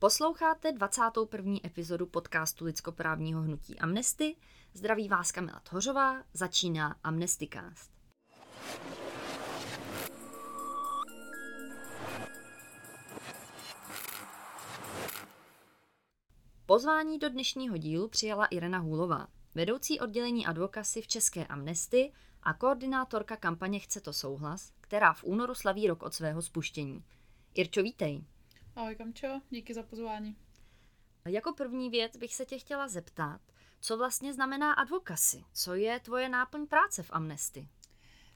Posloucháte 21. epizodu podcastu lidskoprávního hnutí Amnesty. Zdraví vás Kamila Thořová, začíná AmnestyCast. Pozvání do dnešního dílu přijala Irena Hůlová, vedoucí oddělení advokacy v České Amnesty a koordinátorka kampaně Chce to souhlas, která v únoru slaví rok od svého spuštění. Irčo, vítej. Ahoj Kamčo, díky za pozvání. Jako první věc bych se tě chtěla zeptat, co vlastně znamená advokacy? Co je tvoje náplň práce v Amnesty?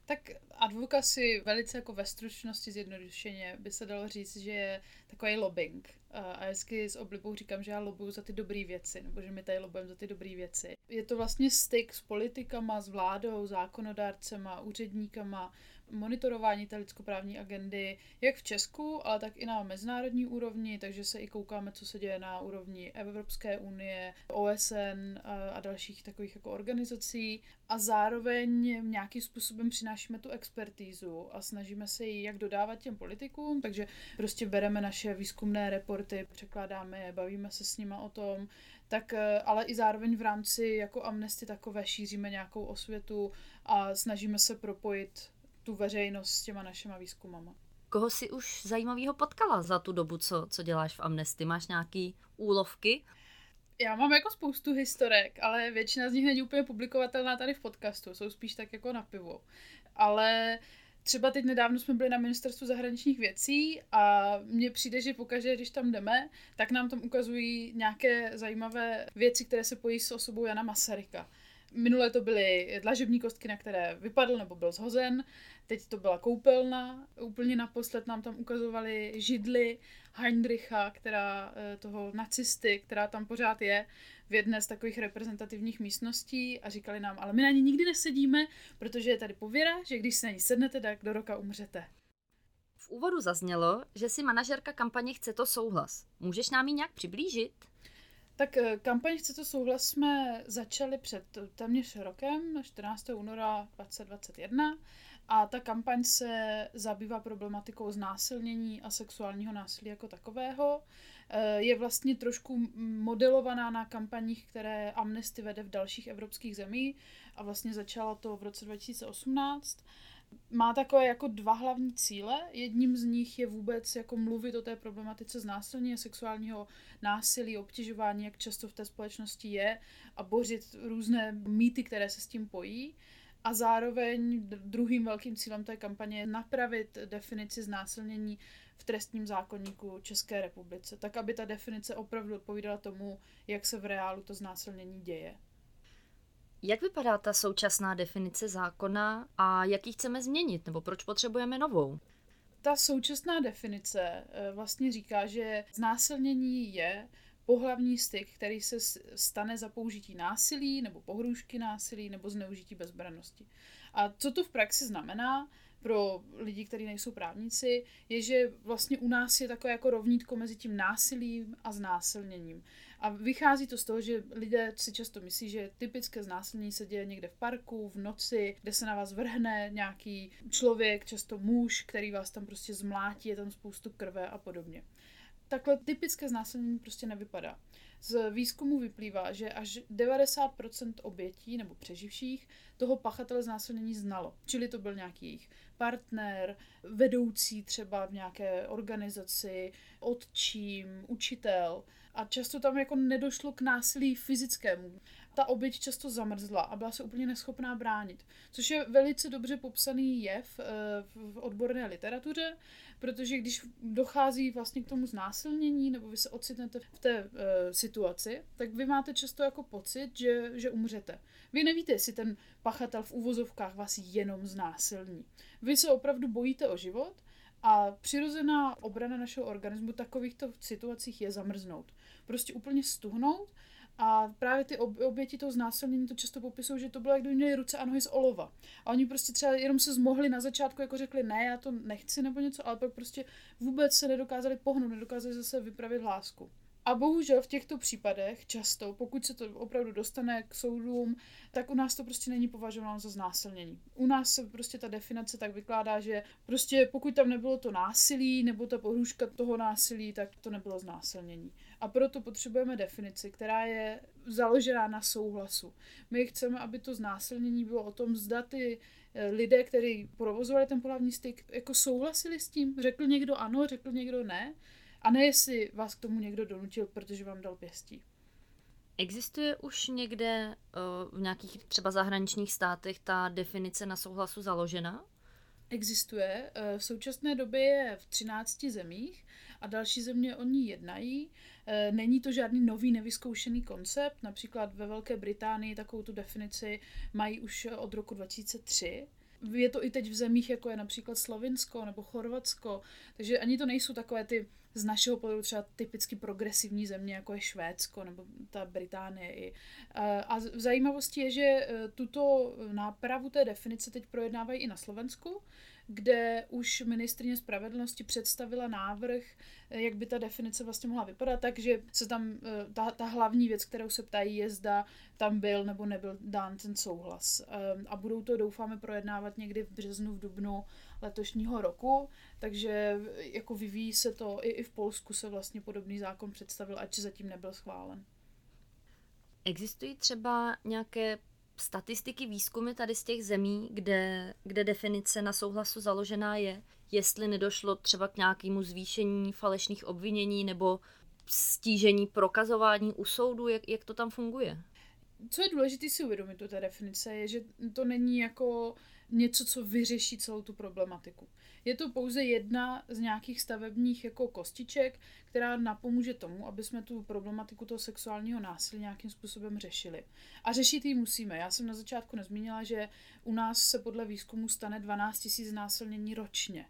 Tak advokacy velice jako ve stručnosti zjednodušeně by se dalo říct, že je takový lobbying. A hezky s oblibou říkám, že já lobuju za ty dobrý věci, nebo že my tady lobujeme za ty dobrý věci. Je to vlastně styk s politikama, s vládou, zákonodárcema, úředníkama, monitorování té lidskoprávní agendy, jak v Česku, ale tak i na mezinárodní úrovni, takže se i koukáme, co se děje na úrovni Evropské unie, OSN a dalších takových jako organizací. A zároveň nějakým způsobem přinášíme tu expertízu a snažíme se ji jak dodávat těm politikům, takže prostě bereme naše výzkumné reporty, překládáme je, bavíme se s nima o tom, tak ale i zároveň v rámci jako Amnesty takové šíříme nějakou osvětu a snažíme se propojit tu veřejnost s těma našima výzkumama. Koho si už zajímavého potkala za tu dobu, co děláš v Amnesty? Máš nějaký úlovky? Já mám jako spoustu historek, ale většina z nich není úplně publikovatelná tady v podcastu, jsou spíš tak jako na pivo. Ale třeba teď nedávno jsme byli na Ministerstvu zahraničních věcí a mně přijde, že pokaždé, když tam jdeme, tak nám tam ukazují nějaké zajímavé věci, které se pojí s osobou Jana Masaryka. Minule to byly dlažební kostky, na které vypadl nebo byl zhozen, teď to byla koupelna, úplně naposled nám tam ukazovali židli Heindricha, toho nacisty, která tam pořád je v jedné z takových reprezentativních místností a říkali nám, ale my na ní nikdy nesedíme, protože je tady pověra, že když se na ní sednete, tak do roka umřete. V úvodu zaznělo, že jsi manažerka kampaně Chce to souhlas. Můžeš nám ji nějak přiblížit? Tak kampaň Chce to souhlas jsme začali před téměř rokem, 14. února 2021, a ta kampaň se zabývá problematikou znásilnění a sexuálního násilí jako takového. Je vlastně trošku modelovaná na kampaních, které Amnesty vede v dalších evropských zemích a vlastně začalo to v roce 2018. Má takové jako dva hlavní cíle. Jedním z nich je vůbec jako mluvit o té problematice znásilnění, sexuálního násilí, obtěžování, jak často v té společnosti je, a bořit různé mýty, které se s tím pojí. A zároveň druhým velkým cílem té kampaně je napravit definici znásilnění v trestním zákoníku České republice, tak aby ta definice opravdu odpovídala tomu, jak se v reálu to znásilnění děje. Jak vypadá ta současná definice zákona a jak ji chceme změnit, nebo proč potřebujeme novou? Ta současná definice vlastně říká, že znásilnění je pohlavní styk, který se stane za použití násilí, nebo pohrůžky násilí, nebo zneužití bezbrannosti. A co to v praxi znamená pro lidi, kteří nejsou právníci, je, že vlastně u nás je takové jako rovnítko mezi tím násilím a znásilněním. A vychází to z toho, že lidé si často myslí, že typické znásilnění se děje někde v parku, v noci, kde se na vás vrhne nějaký člověk, často muž, který vás tam prostě zmlátí, je tam spoustu krve a podobně. Takhle typické znásilnění prostě nevypadá. Z výzkumu vyplývá, že až 90% obětí nebo přeživších toho pachatele znásilnění znalo. Čili to byl nějaký jejich partner, vedoucí třeba v nějaké organizaci, otčím, učitel. A často tam jako nedošlo k násilí fyzickému. Ta oběť často zamrzla a byla se úplně neschopná bránit, což je velice dobře popsaný jev v odborné literatuře, protože když dochází vlastně k tomu znásilnění nebo vy se ocitnete v té situaci, tak vy máte často jako pocit, že umřete. Vy nevíte, jestli ten pachatel v uvozovkách vás jenom znásilní. Vy se opravdu bojíte o život a přirozená obrana našeho organismu v takovýchto situacích je zamrznout. Prostě úplně stuhnout. A právě ty oběti toho znásilnění to často popisují, že to bylo, jak kdyby měli ruce a nohy z olova. A oni prostě třeba jenom se zmohli na začátku, jako řekli, ne, já to nechci nebo něco, ale pak prostě vůbec se nedokázali pohnout, nedokázali zase vypravit hlásku. A bohužel v těchto případech často, pokud se to opravdu dostane k soudům, tak u nás to prostě není považováno za znásilnění. U nás se prostě ta definice tak vykládá, že prostě pokud tam nebylo to násilí nebo ta pohrůžka toho násilí, tak to nebylo znásilnění. A proto potřebujeme definici, která je založená na souhlasu. My chceme, aby to znásilnění bylo o tom, zda ty lidé, kteří provozovali ten pohlavní styk, jako souhlasili s tím, řekl někdo ano, řekl někdo ne. A ne, jestli vás k tomu někdo donutil, protože vám dal pěstí. Existuje už někde v nějakých třeba zahraničních státech ta definice na souhlasu založena? Existuje. V současné době je v 13 zemích a další země o ní jednají. Není to žádný nový nevyzkoušený koncept. Například ve Velké Británii takovou tu definici mají už od roku 2003. Je to i teď v zemích, jako je například Slovinsko nebo Chorvatsko. Takže ani to nejsou takové ty z našeho pohledu třeba typicky progresivní země, jako je Švédsko nebo ta Británie i. A zajímavostí je, že tuto nápravu té definice teď projednávají i na Slovensku, kde už ministryně spravedlnosti představila návrh, jak by ta definice vlastně mohla vypadat, takže se tam ta hlavní věc, kterou se ptají, je, zda tam byl nebo nebyl dán ten souhlas. A budou to, doufáme, projednávat někdy v březnu, v dubnu letošního roku, takže jako vyvíjí se to, i v Polsku se vlastně podobný zákon představil, ač zatím nebyl schválen. Existují třeba nějaké statistiky, výzkumy tady z těch zemí, kde definice na souhlasu založená je, jestli nedošlo třeba k nějakému zvýšení falešných obvinění nebo stížení prokazování u soudu, jak to tam funguje? Co je důležité si uvědomit u té definice, je, že to není jako něco, co vyřeší celou tu problematiku. Je to pouze jedna z nějakých stavebních jako kostiček, která napomůže tomu, aby jsme tu problematiku toho sexuálního násilí nějakým způsobem řešili. A řešit ji musíme. Já jsem na začátku nezmínila, že u nás se podle výzkumu stane 12 000 znásilnění ročně.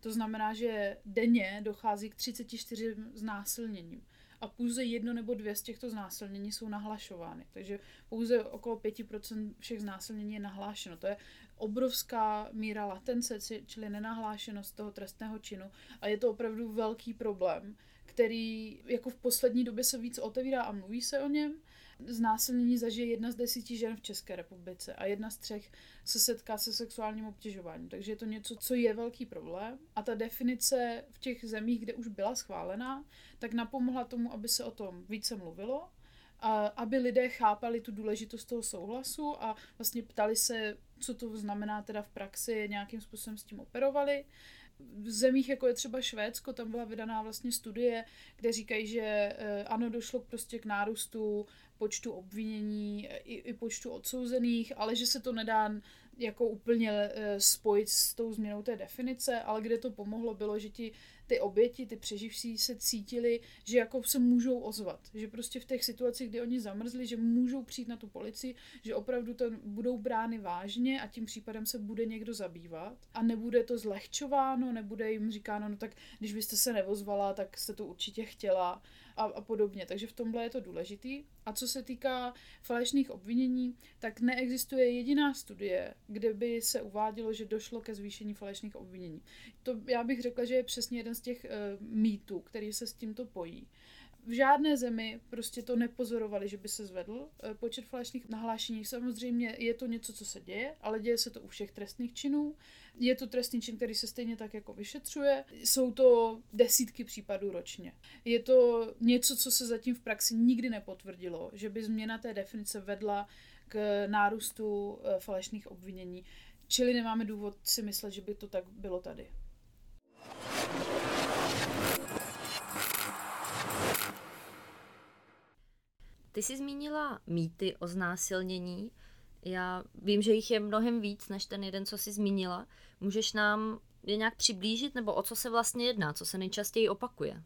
To znamená, že denně dochází k 34 znásilněním. A pouze 1 nebo 2 z těchto znásilnění jsou nahlašovány. Takže pouze okolo 5% všech znásilnění je nahlášeno. To je obrovská míra latence, čili nenahlášenost toho trestného činu. A je to opravdu velký problém, který jako v poslední době se víc otevírá a mluví se o něm. Znásilnění zažije 1 z 10 žen v České republice a 1 z 3 se setká se sexuálním obtěžováním. Takže je to něco, co je velký problém. A ta definice v těch zemích, kde už byla schválená, tak napomohla tomu, aby se o tom více mluvilo, a aby lidé chápali tu důležitost toho souhlasu a vlastně ptali se, co to znamená teda v praxi, nějakým způsobem s tím operovali. V zemích, jako je třeba Švédsko, tam byla vydaná vlastně studie, kde říkají, že ano, došlo prostě k nárůstu počtu obvinění i počtu odsouzených, ale že se to nedá jako úplně spojit s tou změnou té definice, ale kde to pomohlo bylo, že ty oběti, ty přeživší se cítili, že jako se můžou ozvat, že prostě v těch situacích, kdy oni zamrzli, že můžou přijít na tu policii, že opravdu to budou brány vážně a tím případem se bude někdo zabývat a nebude to zlehčováno, nebude jim říkáno, no tak když byste se neozvala, tak jste to určitě chtěla a podobně, takže v tomhle je to důležitý. A co se týká falešných obvinění, tak neexistuje jediná studie, kde by se uvádělo, že došlo ke zvýšení falešných obvinění. To já bych řekla, že je přesně jeden z těch mýtů, který se s tímto pojí. V žádné zemi prostě to nepozorovali, že by se zvedl počet falešných nahlášení. Samozřejmě je to něco, co se děje, ale děje se to u všech trestných činů. Je to trestný čin, který se stejně tak jako vyšetřuje. Jsou to desítky případů ročně. Je to něco, co se zatím v praxi nikdy nepotvrdilo, že by změna té definice vedla k nárůstu falešných obvinění. Čili nemáme důvod si myslet, že by to tak bylo tady. Ty jsi zmínila mýty o znásilnění. Já vím, že jich je mnohem víc než ten jeden, co jsi zmínila. Můžeš nám je nějak přiblížit, nebo o co se vlastně jedná, co se nejčastěji opakuje?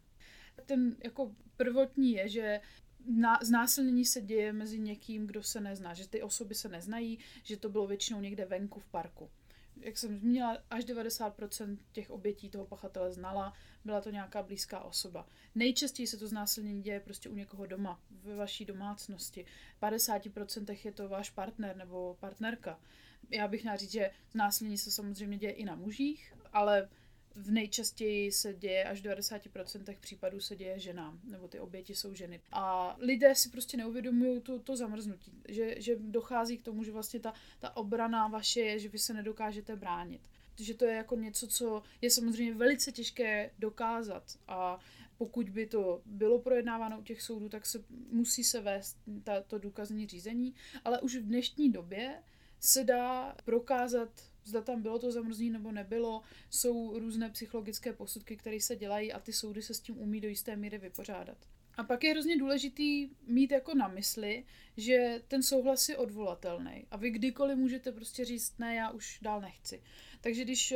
Ten jako prvotní je, že znásilnění se děje mezi někým, kdo se nezná, že ty osoby se neznají, že to bylo většinou někde venku v parku. Jak jsem zmínila, až 90% těch obětí toho pachatele znala, byla to nějaká blízká osoba. Nejčastěji se to znásilnění děje prostě u někoho doma, ve vaší domácnosti. V 50% je to váš partner nebo partnerka. Já bych měla říct, že znásilnění se samozřejmě děje i na mužích, ale v nejčastěji se děje, až v 90% případů se děje ženám, nebo ty oběti jsou ženy. A lidé si prostě neuvědomují to zamrznutí, že dochází k tomu, že vlastně ta obrana vaše je, že vy se nedokážete bránit. Že to je jako něco, co je samozřejmě velice těžké dokázat, a pokud by to bylo projednáváno u těch soudů, tak se musí se vést to důkazní řízení, ale už v dnešní době se dá prokázat, zda tam bylo to zamrzení nebo nebylo, jsou různé psychologické posudky, které se dělají, a ty soudy se s tím umí do jisté míry vypořádat. A pak je hrozně důležitý mít jako na mysli, že ten souhlas je odvolatelný a vy kdykoliv můžete prostě říct, ne, já už dál nechci. Takže když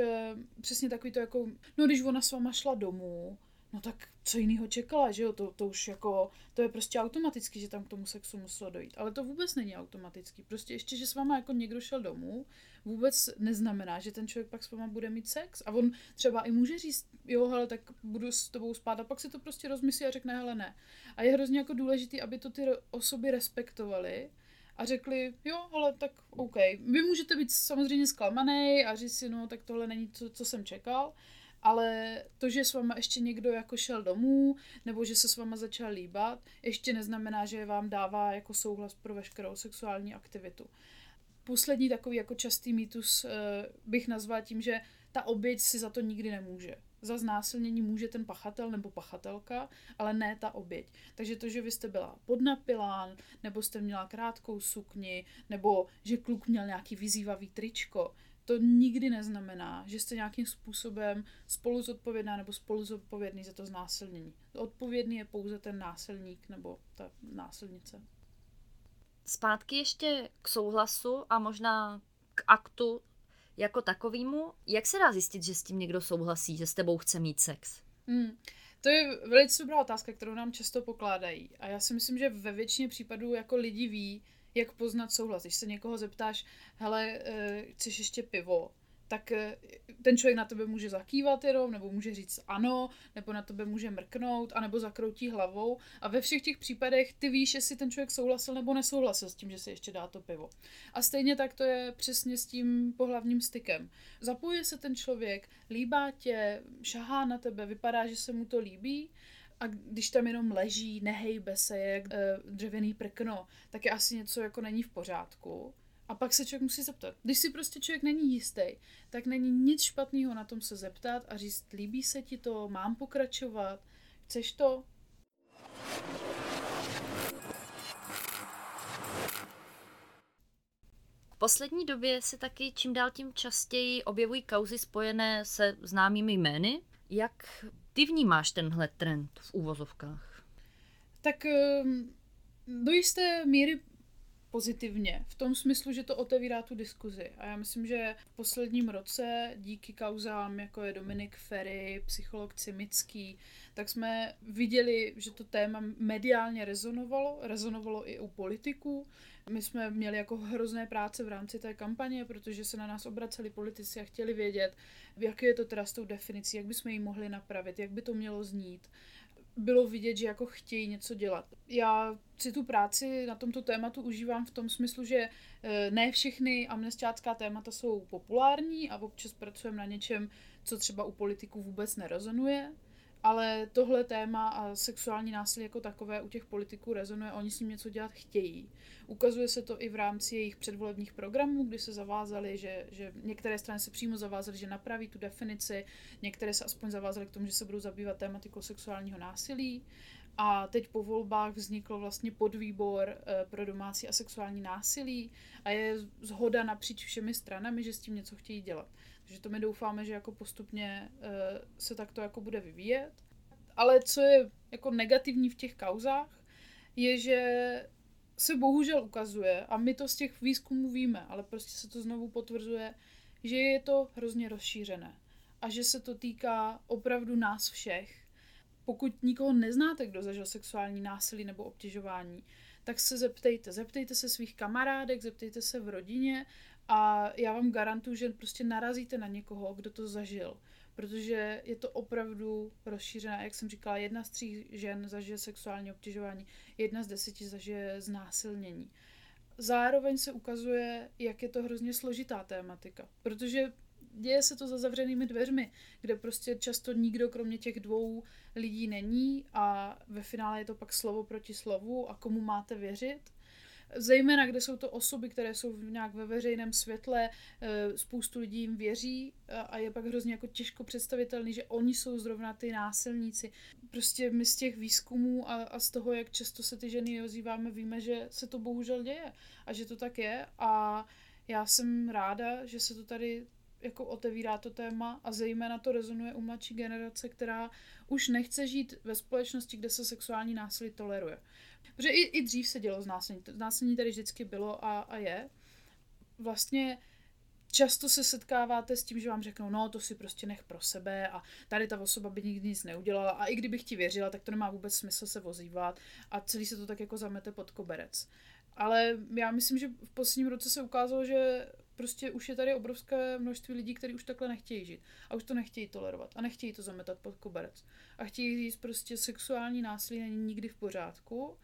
přesně takový to jako, no když ona s váma šla domů, no tak co jiného čekala, že jo, to už jako, to je prostě automaticky, že tam k tomu sexu muselo dojít, ale to vůbec není automatický, prostě ještě, že s váma jako někdo šel domů, vůbec neznamená, že ten člověk pak s váma bude mít sex, a on třeba i může říct, jo, hele, tak budu s tobou spát, a pak se to prostě rozmyslí a řekne, hele, ne. A je hrozně jako důležitý, aby to ty osoby respektovaly a řekli, jo, ale tak OK, vy můžete být samozřejmě zklamaný a říct si, no, tak tohle není to, co jsem čekal. Ale to, že s váma ještě někdo jako šel domů, nebo že se s váma začal líbat, ještě neznamená, že vám dává jako souhlas pro veškerou sexuální aktivitu. Poslední takový jako častý mýtus bych nazvala tím, že ta oběť si za to nikdy nemůže. Za znásilnění může ten pachatel nebo pachatelka, ale ne ta oběť. Takže to, že vy jste byla podnapilán, nebo jste měla krátkou sukni, nebo že kluk měl nějaký vyzývavý tričko, to nikdy neznamená, že jste nějakým způsobem spoluzodpovědná nebo spoluzodpovědný za to znásilnění. Odpovědný je pouze ten násilník nebo ta násilnice. Zpátky ještě k souhlasu a možná k aktu jako takovému. Jak se dá zjistit, že s tím někdo souhlasí, že s tebou chce mít sex? To je velice dobrá otázka, kterou nám často pokládají. A já si myslím, že ve většině případů jako lidi ví, jak poznat souhlas. Když se někoho zeptáš, hele, chceš ještě pivo, tak ten člověk na tebe může zakývat jenom, nebo může říct ano, nebo na tebe může mrknout, anebo zakroutí hlavou. A ve všech těch případech ty víš, jestli ten člověk souhlasil nebo nesouhlasil s tím, že se ještě dá to pivo. A stejně tak to je přesně s tím pohlavním stykem. Zapojuje se ten člověk, líbá tě, šahá na tebe, vypadá, že se mu to líbí, a když tam jenom leží, nehejbe se, je jak dřevěný prkno, tak je asi něco jako není v pořádku. A pak se člověk musí zeptat. Když si prostě člověk není jistý, tak není nic špatného na tom se zeptat a říct, líbí se ti to, mám pokračovat, chceš to? V poslední době se taky čím dál tím častěji objevují kauzy spojené se známými jmény. Jak ty vnímáš tenhle trend v uvozovkách? Tak do jisté míry pozitivně, v tom smyslu, že to otevírá tu diskuzi. A já myslím, že v posledním roce díky kauzám, jako je Dominik Feri, psycholog Cimický, tak jsme viděli, že to téma mediálně rezonovalo i u politiků. My jsme měli jako hrozné práce v rámci té kampaně, protože se na nás obraceli politici a chtěli vědět, jaký je to teda s tou definicí, jak bychom ji mohli napravit, jak by to mělo znít. Bylo vidět, že jako chtějí něco dělat. Já si tu práci na tomto tématu užívám v tom smyslu, že ne všechny amnestyácká témata jsou populární a občas pracujeme na něčem, co třeba u politiků vůbec nerezonuje, ale tohle téma a sexuální násilí jako takové u těch politiků rezonuje, oni s ním něco dělat chtějí. Ukazuje se to i v rámci jejich předvolebních programů, kdy se zavázali, že některé strany se přímo zavázaly, že napraví tu definici, některé se aspoň zavázaly k tomu, že se budou zabývat tématikou sexuálního násilí. A teď po volbách vznikl vlastně podvýbor pro domácí a sexuální násilí a je zhoda napříč všemi stranami, že s tím něco chtějí dělat. Takže to my doufáme, že jako postupně se takto jako bude vyvíjet. Ale co je jako negativní v těch kauzách, je, že se bohužel ukazuje, a my to z těch výzkumů víme, ale prostě se to znovu potvrzuje, že je to hrozně rozšířené a že se to týká opravdu nás všech. Pokud nikoho neznáte, kdo zažil sexuální násilí nebo obtěžování, tak se zeptejte. Zeptejte se svých kamarádek, zeptejte se v rodině a já vám garantuju, že prostě narazíte na někoho, kdo to zažil. Protože je to opravdu rozšířené. Jak jsem říkala, 1 z 3 žen zažije sexuální obtěžování, 1 z 10 zažije znásilnění. Zároveň se ukazuje, jak je to hrozně složitá tématika. Protože děje se to za zavřenými dveřmi, kde prostě často nikdo kromě těch dvou lidí není a ve finále je to pak slovo proti slovu a komu máte věřit. Zejména, kde jsou to osoby, které jsou nějak ve veřejném světle, spoustu lidí jim věří a je pak hrozně jako těžko představitelný, že oni jsou zrovna ty násilníci. Prostě my z těch výzkumů a z toho, jak často se ty ženy ozýváme, víme, že se to bohužel děje a že to tak je a já jsem ráda, že se to tady jako otevírá to téma a zejména to rezonuje u mladší generace, která už nechce žít ve společnosti, kde se sexuální násilí toleruje. Protože i dřív se dělo znásilnění. Znásilnění tady vždycky bylo a je. Vlastně často se setkáváte s tím, že vám řeknou, no to si prostě nech pro sebe a tady ta osoba by nikdy nic neudělala a i kdybych ti věřila, tak to nemá vůbec smysl se ozývat a celý se to tak jako zamete pod koberec. Ale já myslím, že v posledním roce se ukázalo, že prostě už je tady obrovské množství lidí, kteří už takhle nechtějí žít a už to nechtějí tolerovat a nechtějí to zametat pod koberec. A chtějí říct prostě sexuální násilí není nikdy v pořádku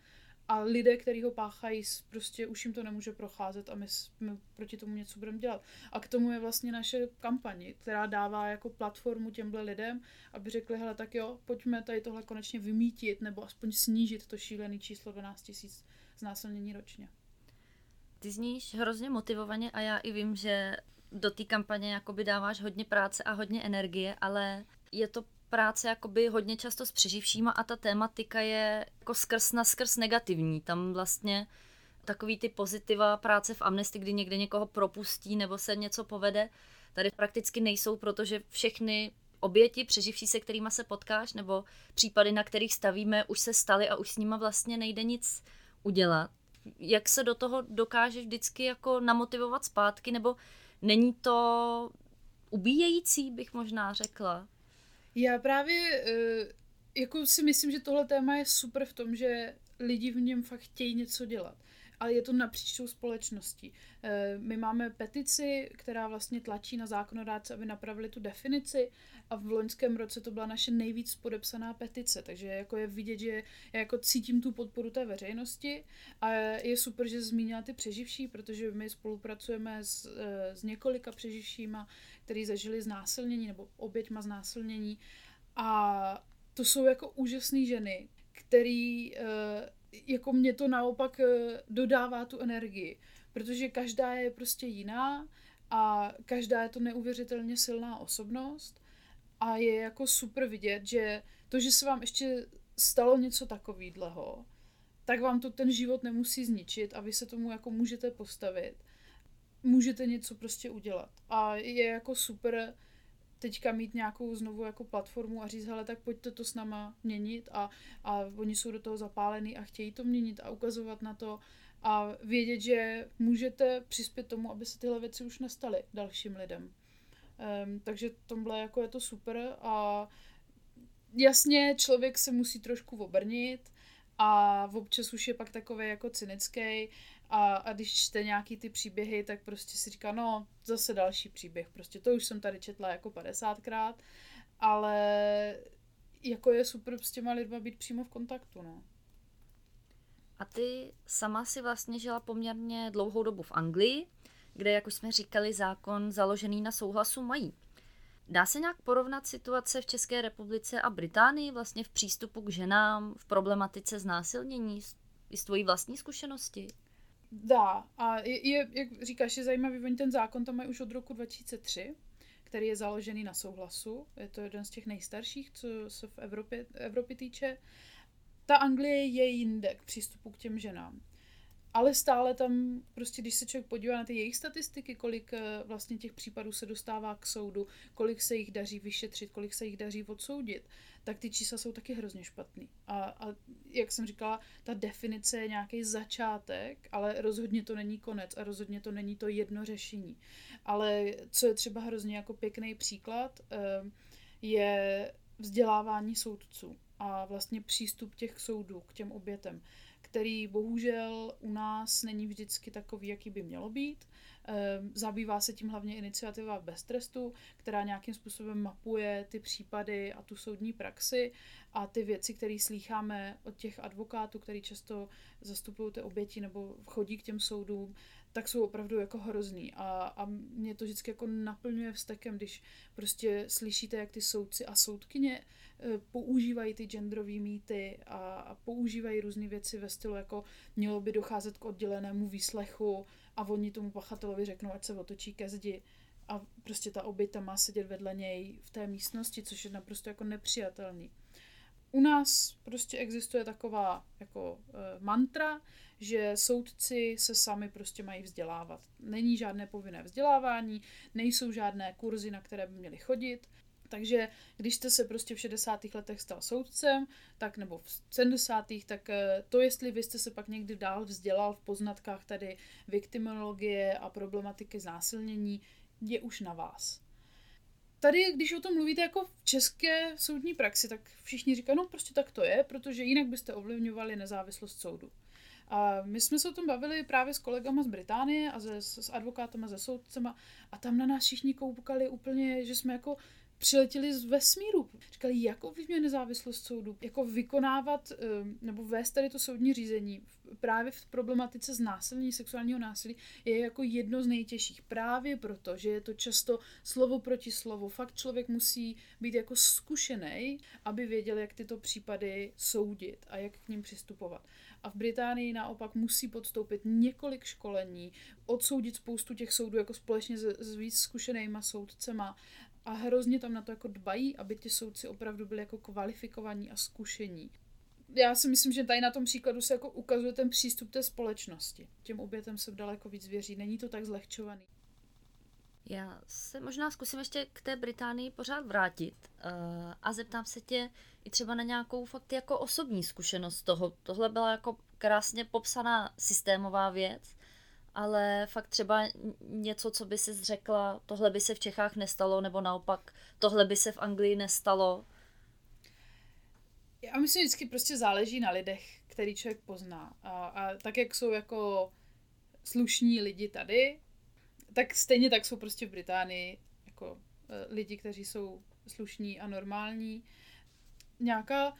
a lidé, kteří ho páchají, prostě už jim to nemůže procházet a my proti tomu něco budeme dělat. A k tomu je vlastně naše kampaň, která dává jako platformu těmhle lidem, aby řekli, hele tak jo, pojďme tady tohle konečně vymítit nebo aspoň snížit to šílené číslo 12 000 znásilnění ročně. Ty zníš hrozně motivovaně a já i vím, že do té kampaně jakoby dáváš hodně práce a hodně energie, ale je to práce jakoby hodně často s přeživšíma a ta tématika je jako skrz negativní. Tam vlastně takový ty pozitiva práce v Amnesty, kdy někde někoho propustí nebo se něco povede, tady prakticky nejsou, protože všechny oběti, přeživší, se kterýma se potkáš nebo případy, na kterých stavíme, už se staly a už s nima vlastně nejde nic udělat. Jak se do toho dokážeš vždycky jako namotivovat zpátky, nebo není to ubíjející, bych možná řekla? Já právě jako si myslím, že tohle téma je super v tom, že lidi v něm fakt chtějí něco dělat. Ale je to napříč tou společností. My máme petici, která vlastně tlačí na zákonodárce, aby napravili tu definici a v loňském roce to byla naše nejvíc podepsaná petice, takže jako je vidět, že já jako cítím tu podporu té veřejnosti a je super, že zmínila ty přeživší, protože my spolupracujeme s několika přeživšíma, kteří zažili znásilnění nebo oběťma znásilnění a to jsou jako úžasné ženy, které jako mě to naopak dodává tu energii, protože každá je prostě jiná a každá je to neuvěřitelně silná osobnost a je jako super vidět, že to, že se vám ještě stalo něco takovýhleho, tak vám to ten život nemusí zničit a vy se tomu jako můžete postavit, můžete něco prostě udělat a je jako super teďka mít nějakou znovu jako platformu a říct, hele, tak pojďte to s náma měnit a oni jsou do toho zapálení a chtějí to měnit a ukazovat na to a vědět, že můžete přispět tomu, aby se tyhle věci už nestaly dalším lidem. Takže tomhle jako je to super a jasně, člověk se musí trošku obrnit a občas už je pak takový jako cynický a když čte nějaký ty příběhy, tak prostě si říká, no zase další příběh, prostě to už jsem tady četla jako 50krát, ale jako je super s těma lidma být přímo v kontaktu, no. A ty sama si vlastně žila poměrně dlouhou dobu v Anglii, kde, jak už jsme říkali, zákon založený na souhlasu mají. Dá se nějak porovnat situace v České republice a Británii vlastně v přístupu k ženám, v problematice znásilnění, z tvojí vlastní zkušenosti? Dá. A je, jak říkáš, je zajímavý, oni ten zákon tam mají už od roku 2003, který je založený na souhlasu. Je to jeden z těch nejstarších, co se v Evropě týče. Ta Anglie je jinde k přístupu k těm ženám. Ale stále tam, prostě když se člověk podívá na ty jejich statistiky, kolik vlastně těch případů se dostává k soudu, kolik se jich daří vyšetřit, kolik se jich daří odsoudit, tak ty čísla jsou taky hrozně špatný. A jak jsem říkala, ta definice je nějaký začátek, ale rozhodně to není konec a rozhodně to není to jedno řešení. Ale co je třeba hrozně jako pěkný příklad, je vzdělávání soudců a vlastně přístup těch soudů k těm obětem, který bohužel u nás není vždycky takový, jaký by mělo být. Zabývá se tím hlavně iniciativa Bez trestu, která nějakým způsobem mapuje ty případy a tu soudní praxi a ty věci, které slýcháme od těch advokátů, který často zastupují ty oběti nebo chodí k těm soudům, tak jsou opravdu jako hrozný. A mě to vždycky jako naplňuje vztekem, když prostě slyšíte, jak ty soudci a soudkyně používají ty genderové mýty a používají různé věci ve stylu, jako mělo by docházet k oddělenému výslechu a oni tomu pachatelovi řeknou, ať se otočí ke zdi a prostě ta oběť má sedět vedle něj v té místnosti, což je naprosto jako nepřijatelný. U nás prostě existuje taková jako mantra, že soudci se sami prostě mají vzdělávat. Není žádné povinné vzdělávání, nejsou žádné kurzy, na které by měli chodit. Takže když jste se prostě v 60. letech stal soudcem, tak nebo v 70. tak to, jestli vy jste se pak někdy dál vzdělal v poznatkách tady viktimologie a problematiky znásilnění, je už na vás. Tady, když o tom mluvíte jako v české soudní praxi, tak všichni říkají, no prostě tak to je, protože jinak byste ovlivňovali nezávislost soudu. A my jsme se o tom bavili právě s kolegama z Británie a s advokátama, se soudcema a tam na nás všichni koukali úplně, že jsme jako přiletěli z vesmíru. Říkali, jak ovlivňuje nezávislost soudu, jako vykonávat nebo vést tady to soudní řízení právě v problematice znásilnění, sexuálního násilí je jako jedno z nejtěžších. Právě proto, že je to často slovo proti slovu. Fakt člověk musí být jako zkušený, aby věděl, jak tyto případy soudit a jak k ním přistupovat. A v Británii naopak musí podstoupit několik školení, odsoudit spoustu těch soudů jako společně s víc zkušenýma soudcema. A hrozně tam na to jako dbají, aby ti soudci opravdu byli jako kvalifikovaní a zkušení. Já si myslím, že tady na tom příkladu se jako ukazuje ten přístup té společnosti. Těm obětem se daleko víc věří. Není to tak zlehčovaný. Já se možná zkusím ještě k té Británii pořád vrátit a zeptám se tě i třeba na nějakou fakt jako osobní zkušenost toho. Tohle byla jako krásně popsaná systémová věc, ale fakt třeba něco, co by si řekla, tohle by se v Čechách nestalo, nebo naopak, tohle by se v Anglii nestalo. Já myslím, že vždycky prostě záleží na lidech, který člověk pozná. A tak, jak jsou jako slušní lidi tady, tak stejně tak jsou prostě v Británii jako lidi, kteří jsou slušní a normální. Nějaká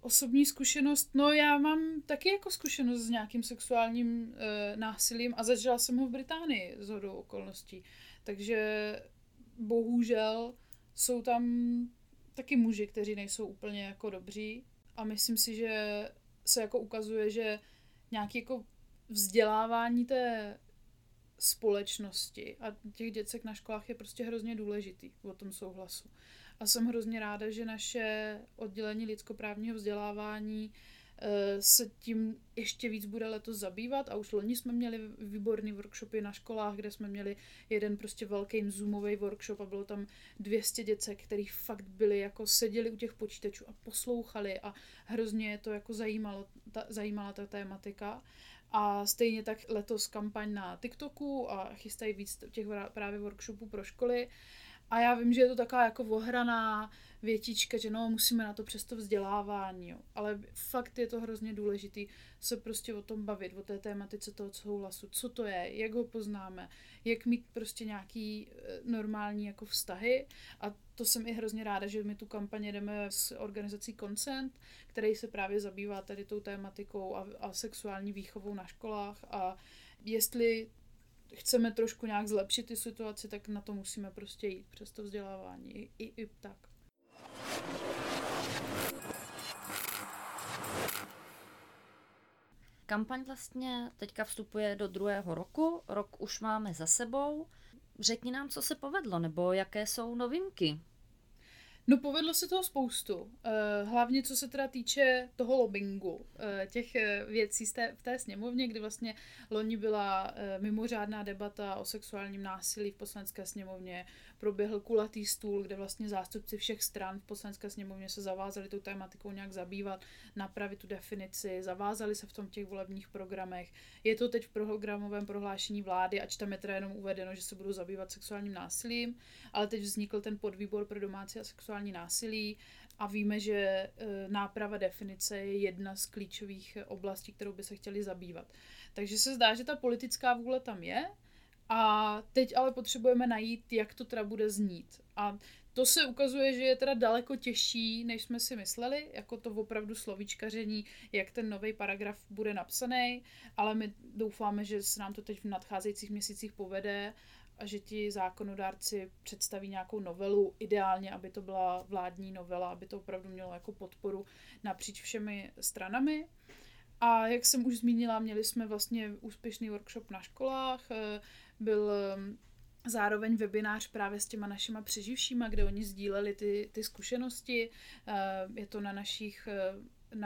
osobní zkušenost, no já mám taky jako zkušenost s nějakým sexuálním násilím a zažila jsem ho v Británii shodou okolností. Takže bohužel jsou tam taky muži, kteří nejsou úplně jako dobří a myslím si, že se jako ukazuje, že nějaké jako vzdělávání té společnosti a těch děcek na školách je prostě hrozně důležitý o tom souhlasu. A jsem hrozně ráda, že naše oddělení lidskoprávního vzdělávání se tím ještě víc bude letos zabývat a už loni jsme měli výborný workshopy na školách, kde jsme měli jeden prostě velký zoomový workshop a bylo tam 200 děcek, který fakt byli jako seděli u těch počítačů a poslouchali a hrozně je to jako zajímala ta tématika. A stejně tak letos kampaň na TikToku a chystají víc těch právě workshopů pro školy. A já vím, že je to taková jako ohraná větička, že no, musíme na to přes to vzdělávání, jo. Ale fakt je to hrozně důležitý se prostě o tom bavit, o té tématice toho souhlasu, co to je, jak ho poznáme, jak mít prostě nějaký normální jako vztahy. A to jsem i hrozně ráda, že my tu kampaně jdeme s organizací Konsent, který se právě zabývá tady tou tématikou a sexuální výchovou na školách a jestli chceme trošku nějak zlepšit ty situaci, tak na to musíme prostě jít přes to vzdělávání. I tak. Kampaň vlastně teďka vstupuje do 2. roku. Rok už máme za sebou. Řekni nám, co se povedlo, nebo jaké jsou novinky. No povedlo se toho spoustu. Hlavně co se teda týče toho lobbingu, těch věcí v té sněmovně, kdy vlastně loni byla mimořádná debata o sexuálním násilí v poslanecké sněmovně, proběhl kulatý stůl, kde vlastně zástupci všech stran v poslanecké sněmovně se zavázali tou tématikou nějak zabývat, napravit tu definici, zavázali se v tom těch volebních programech. Je to teď v programovém prohlášení vlády, ač tam je teda jenom uvedeno, že se budou zabývat sexuálním násilím, ale teď vznikl ten podvýbor pro domácí a sexuální násilí A víme, že náprava definice je jedna z klíčových oblastí, kterou by se chtěli zabývat. Takže se zdá, že ta politická vůle tam je a teď ale potřebujeme najít, jak to teda bude znít. A to se ukazuje, že je teda daleko těžší, než jsme si mysleli, jako to opravdu slovíčkaření, jak ten nový paragraf bude napsaný, ale my doufáme, že se nám to teď v nadcházejících měsících povede a že ti zákonodárci představí nějakou novelu, ideálně, aby to byla vládní novela, aby to opravdu mělo jako podporu napříč všemi stranami. A jak jsem už zmínila, měli jsme vlastně úspěšný workshop na školách, byl zároveň webinář právě s těma našima přeživšíma, kde oni sdíleli ty zkušenosti. Je to na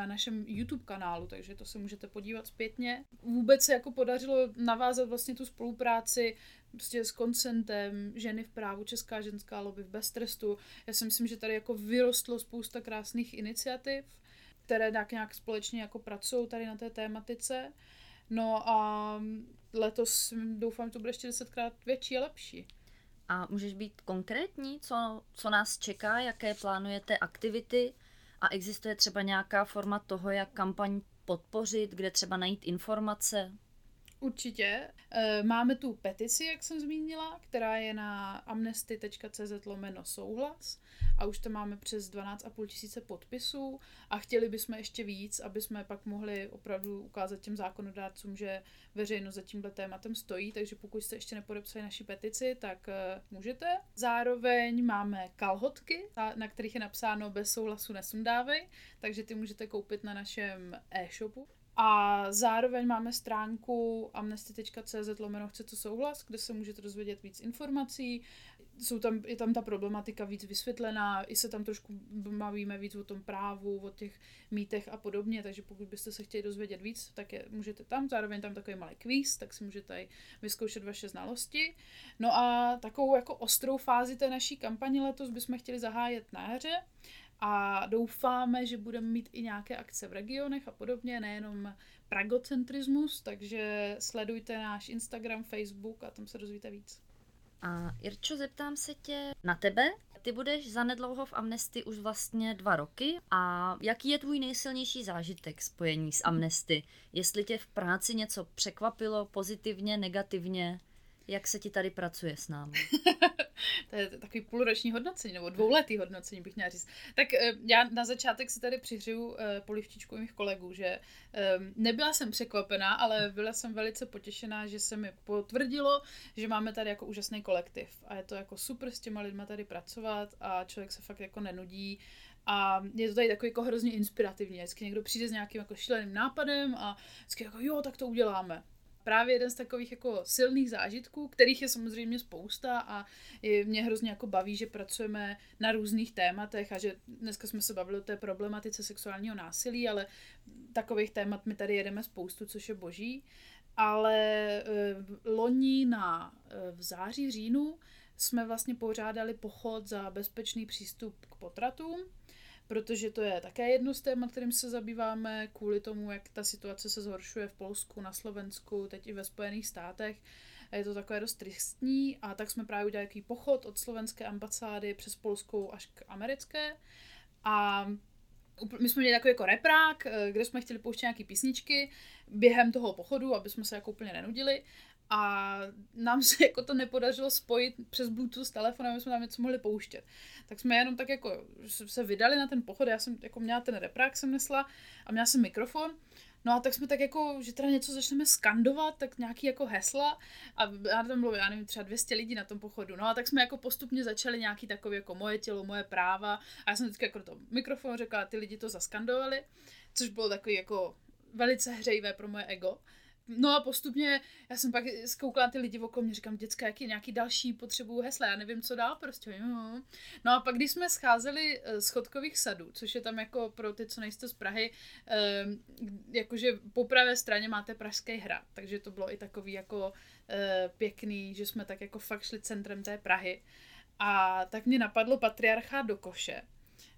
našem YouTube kanálu, takže to se můžete podívat zpětně. Vůbec se jako podařilo navázat vlastně tu spolupráci prostě s Konsentem, Ženy v právu, Česká ženská lobby, Bez trestu. Já si myslím, že tady jako vyrostlo spousta krásných iniciativ, které nějak společně jako pracují tady na té tématice. No a letos doufám, že to bude ještě 10krát větší a lepší. A můžeš být konkrétní? Co nás čeká? Jaké plánujete aktivity? A existuje třeba nějaká forma toho, jak kampaň podpořit, kde třeba najít informace? Určitě. Máme tu petici, jak jsem zmínila, která je na amnesty.cz/souhlas a už tam máme přes 12,5 tisíce podpisů a chtěli bychom ještě víc, aby jsme pak mohli opravdu ukázat těm zákonodárcům, že veřejnost za tímhle tématem stojí, takže pokud jste ještě nepodepsali naši petici, tak můžete. Zároveň máme kalhotky, na kterých je napsáno bez souhlasu nesundávej, takže ty můžete koupit na našem e-shopu. A zároveň máme stránku amnesty.cz/Chce to souhlas, kde se můžete dozvědět víc informací. Je tam ta problematika víc vysvětlená, i se tam trošku bavíme víc o tom právu, o těch mýtech a podobně, takže pokud byste se chtěli dozvědět víc, tak můžete tam. Zároveň tam takový malý kvíz, tak si můžete vyzkoušet vaše znalosti. No a takovou jako ostrou fázi té naší kampaně letos bychom chtěli zahájet na jaře. A doufáme, že budeme mít i nějaké akce v regionech a podobně, nejenom pragocentrismus, takže sledujte náš Instagram, Facebook a tam se dozvíte víc. A Irčo, zeptám se tě na tebe. Ty budeš zanedlouho v Amnesty už vlastně 2 roky a jaký je tvůj nejsilnější zážitek spojení s Amnesty? Jestli tě v práci něco překvapilo pozitivně, negativně? Jak se ti tady pracuje s námi? To je takový půlroční hodnocení, nebo 2letý hodnocení bych měla říct. Tak já na začátek si tady přihřeju polivčičku mých kolegů, že nebyla jsem překvapená, ale byla jsem velice potěšená, že se mi potvrdilo, že máme tady jako úžasný kolektiv. A je to jako super s těma lidma tady pracovat a člověk se fakt jako nenudí. A je to tady takový jako hrozně inspirativní. Vždycky někdo přijde s nějakým jako šíleným nápadem a vždycky jako jo, tak to uděláme. Právě jeden z takových jako silných zážitků, kterých je samozřejmě spousta a mě hrozně jako baví, že pracujeme na různých tématech a že dneska jsme se bavili o té problematice sexuálního násilí, ale takových témat my tady jedeme spoustu, což je boží. Ale loni v září, v říjnu jsme vlastně pořádali pochod za bezpečný přístup k potratům, protože to je také jedno z témat, kterým se zabýváme kvůli tomu, jak ta situace se zhoršuje v Polsku, na Slovensku, teď i ve Spojených státech. Je to takové dost tristní a tak jsme právě udělali takový pochod od slovenské ambasády přes polskou až k americké. A my jsme měli takový jako reprák, kde jsme chtěli pouštět nějaké písničky během toho pochodu, aby jsme se jako úplně nenudili. A nám se jako to nepodařilo spojit přes Bluetooth s telefonem, aby jsme tam něco mohli pouštět. Tak jsme jenom tak jako se vydali na ten pochod, já jsem jako měla ten reprák, jsem nesla a měla jsem mikrofon. No a tak jsme tak jako, že teda něco začneme skandovat, tak nějaký jako hesla a tam bylo, já nevím, třeba 200 lidí na tom pochodu. No a tak jsme jako postupně začali nějaký takový jako moje tělo, moje práva a já jsem vždycky jako do toho mikrofonu řekla a ty lidi to zaskandovali, což bylo takový jako velice hřejivé pro moje ego. No a postupně, já jsem pak zkoukala ty lidi okolo mě, říkám, děcka, jaký nějaký další potřebu hesla, já nevím, co dál prostě. No a pak, když jsme scházeli z Chodkových sadů, což je tam jako pro ty, co nejste z Prahy, jakože po pravé straně máte Pražský hrad, takže to bylo i takový jako pěkný, že jsme tak jako fakt šli centrem té Prahy. A tak mě napadlo patriarchát do koše,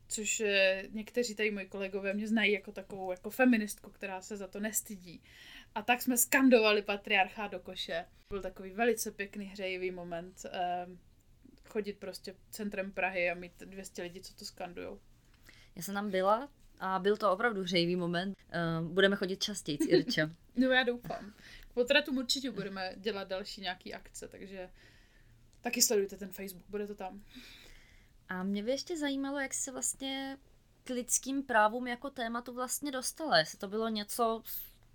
což někteří tady moji kolegové mě znají jako takovou jako feministku, která se za to nestydí. A tak jsme skandovali patriarchát do koše. Byl takový velice pěkný, hřejivý moment chodit prostě centrem Prahy a mít 200 lidí, co to skandujou. Já jsem tam byla a byl to opravdu hřejivý moment. Budeme chodit častěji, Irča. No já doufám. K potratům určitě budeme dělat další nějaký akce, takže taky sledujte ten Facebook, bude to tam. A mě by ještě zajímalo, jak se vlastně k lidským právům jako tématu vlastně dostala. Jestli to bylo něco,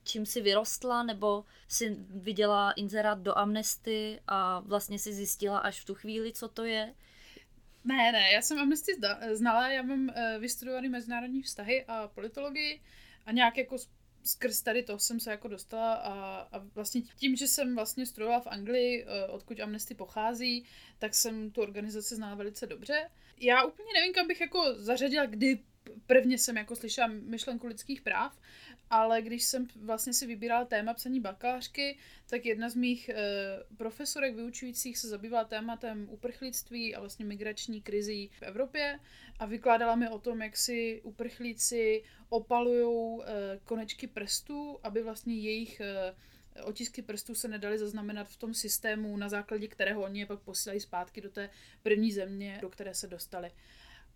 čím si vyrostla, nebo si viděla inzerát do Amnesty a vlastně si zjistila až v tu chvíli, co to je? Ne, já jsem Amnesty znala, já mám vystudovaný mezinárodní vztahy a politologii a nějak jako skrz tady toho jsem se jako dostala a vlastně tím, že jsem vlastně studovala v Anglii, odkud Amnesty pochází, tak jsem tu organizaci znala velice dobře. Já úplně nevím, kam bych jako zařadila, kdy prvně jsem jako slyšela myšlenku lidských práv, ale když jsem vlastně si vybírala téma psaní bakalářky, tak jedna z mých profesorek vyučujících se zabývala tématem uprchlictví a vlastně migrační krizí v Evropě a vykládala mi o tom, jak si uprchlíci opalují konečky prstů, aby vlastně jejich otisky prstů se nedaly zaznamenat v tom systému, na základě kterého oni je pak posílají zpátky do té první země, do které se dostali.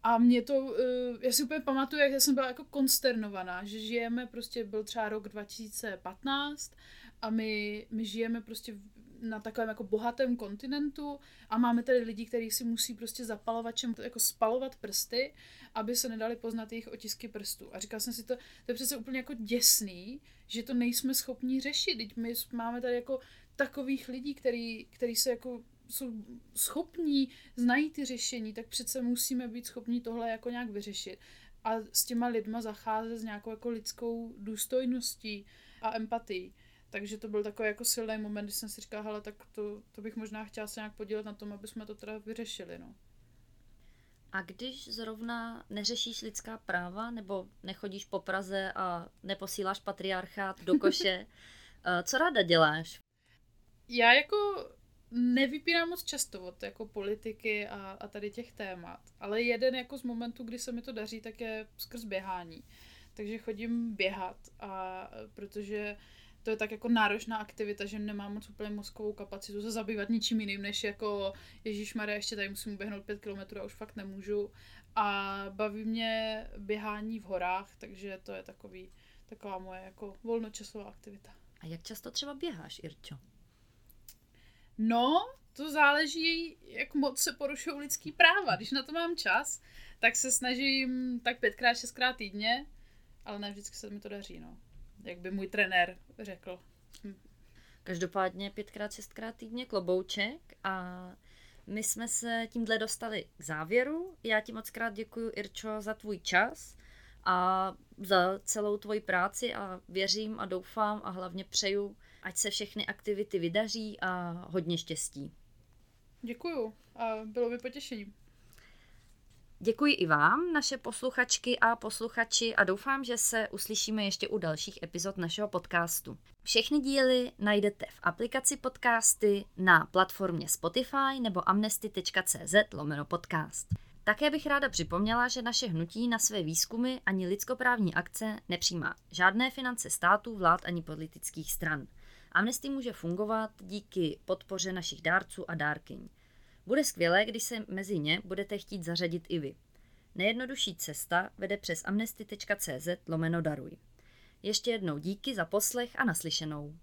A mě to, já si úplně pamatuju, jak já jsem byla jako konsternovaná, že žijeme prostě, byl třeba rok 2015 a my žijeme prostě na takovém jako bohatém kontinentu a máme tady lidi, kteří si musí prostě zapalovačem jako spalovat prsty, aby se nedali poznat jejich otisky prstů. A říkala jsem si, to je přece úplně jako děsný, že to nejsme schopni řešit. Teď my máme tady jako takových lidí, který se jako jsou schopní, znají ty řešení, tak přece musíme být schopní tohle jako nějak vyřešit. A s těma lidma zacházet s nějakou jako lidskou důstojností a empatií. Takže to byl takový jako silný moment, kdy jsem si říkala, hele, tak to bych možná chtěla se nějak podílet na tom, aby jsme to teda vyřešili, no. A když zrovna neřešíš lidská práva, nebo nechodíš po Praze a neposíláš patriarchát do koše, co ráda děláš? Já jako nevypínám moc často od jako politiky a tady těch témat, ale jeden jako z momentů, kdy se mi to daří, tak je skrz běhání. Takže chodím běhat, a protože to je tak jako náročná aktivita, že nemám moc úplně mozkovou kapacitu se zabývat ničím jiným, než jako ježíšmarja, ještě tady musím uběhnout 5 kilometrů a už fakt nemůžu. A baví mě běhání v horách, takže to je taková moje jako volnočasová aktivita. A jak často třeba běháš, Irčo? No, to záleží, jak moc se porušují lidský práva. Když na to mám čas, tak se snažím tak 5x, 6x týdně, ale ne vždycky se mi to daří, no. Jak by můj trenér řekl. Každopádně 5x, 6x týdně klobouček a my jsme se tímhle dostali k závěru. Já ti moc krát děkuju, Irčo, za tvůj čas a za celou tvoji práci a věřím a doufám a hlavně přeju, ať se všechny aktivity vydaří a hodně štěstí. Děkuju a bylo mi potěšením. Děkuji i vám, naše posluchačky a posluchači, a doufám, že se uslyšíme ještě u dalších epizod našeho podcastu. Všechny díly najdete v aplikaci Podcasty na platformě Spotify nebo amnesty.cz/podcast. Také bych ráda připomněla, že naše hnutí na své výzkumy ani lidskoprávní akce nepřijímá žádné finance států, vlád ani politických stran. Amnesty může fungovat díky podpoře našich dárců a dárkyň. Bude skvělé, když se mezi ně budete chtít zařadit i vy. Nejjednodušší cesta vede přes amnesty.cz/daruj. Ještě jednou díky za poslech a naslyšenou.